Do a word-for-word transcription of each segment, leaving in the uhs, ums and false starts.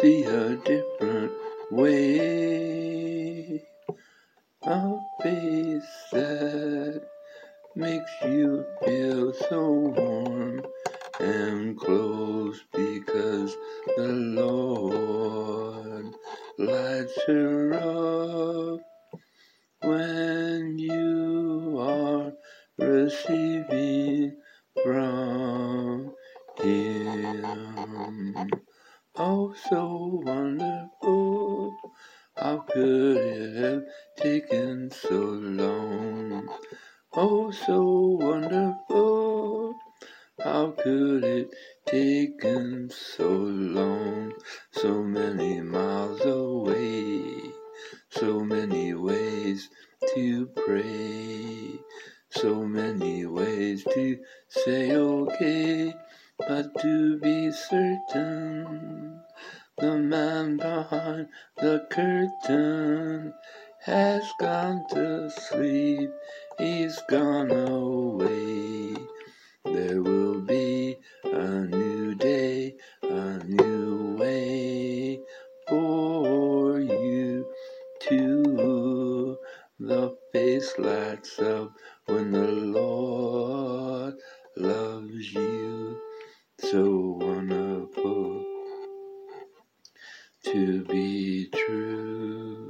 see a different way. A face that makes you feel so warm and close, because the Lord lights her up when you are receiving from Him. Oh, so wonderful, how could it have taken so long? Oh, so wonderful, how could it taken so long? So many miles away, so many ways to pray, so many ways to say okay, but to be certain, the man behind the curtain has gone to sleep, he's gone away. There will be a new day, a new way for you too. The face lights up when the Lord loves you. So wonderful to be true.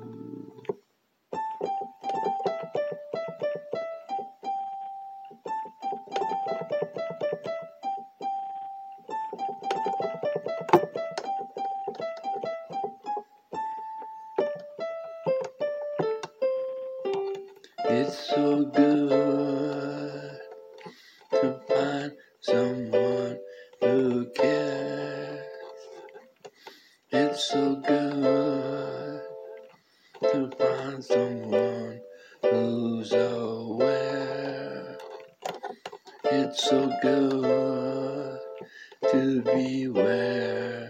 It's so good to find someone who cares. It's so good to find someone who's aware. It's so good to beware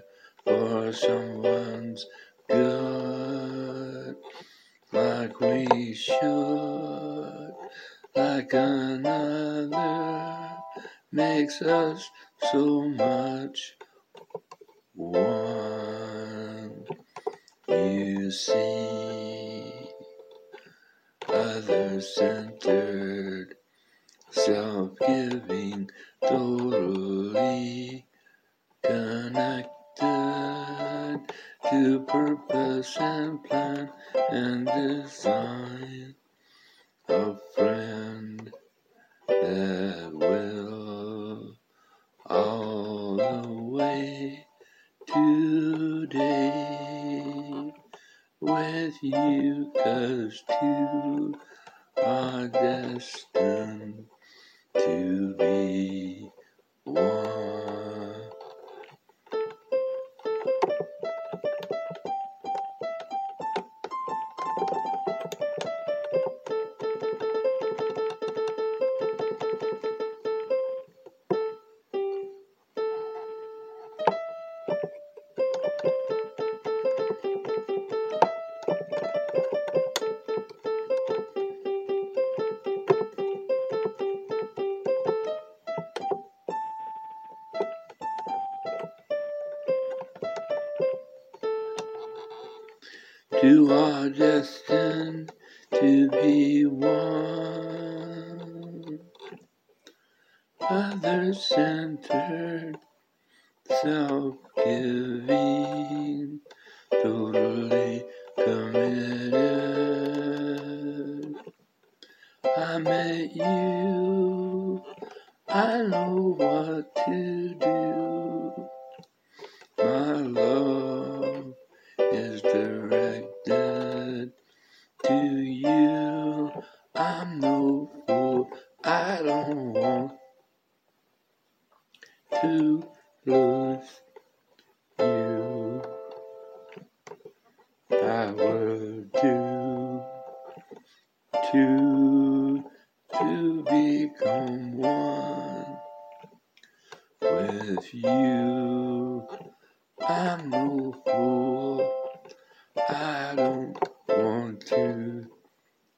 for someone's good, like we should, like another makes us so much one. You see, other-centered, self-giving, totally connected to purpose and plan and design. A friend that will all the way today with you, 'cause two are destined to be one. Two are destined to be one. Other-centered, self-giving, totally committed. I met you, I know what to do. My love is directed to you. I'm no fool, I don't want to lose you. I would do to to become one with you. I'm no fool, I don't want to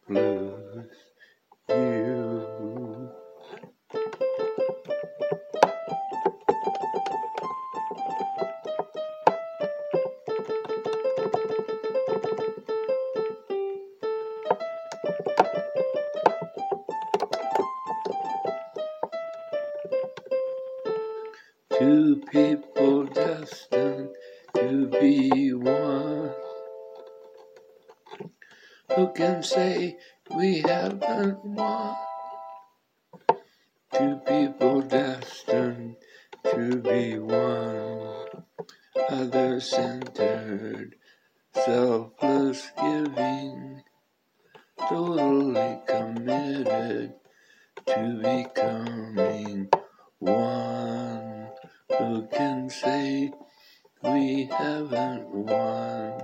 lose you. people destined to be one. Who can say we haven't won? Two people destined to be one. Other-centered, selfless giving, totally committed to becoming one. Who can say we haven't won?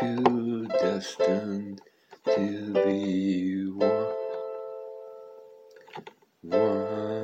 Two destined to be one. One.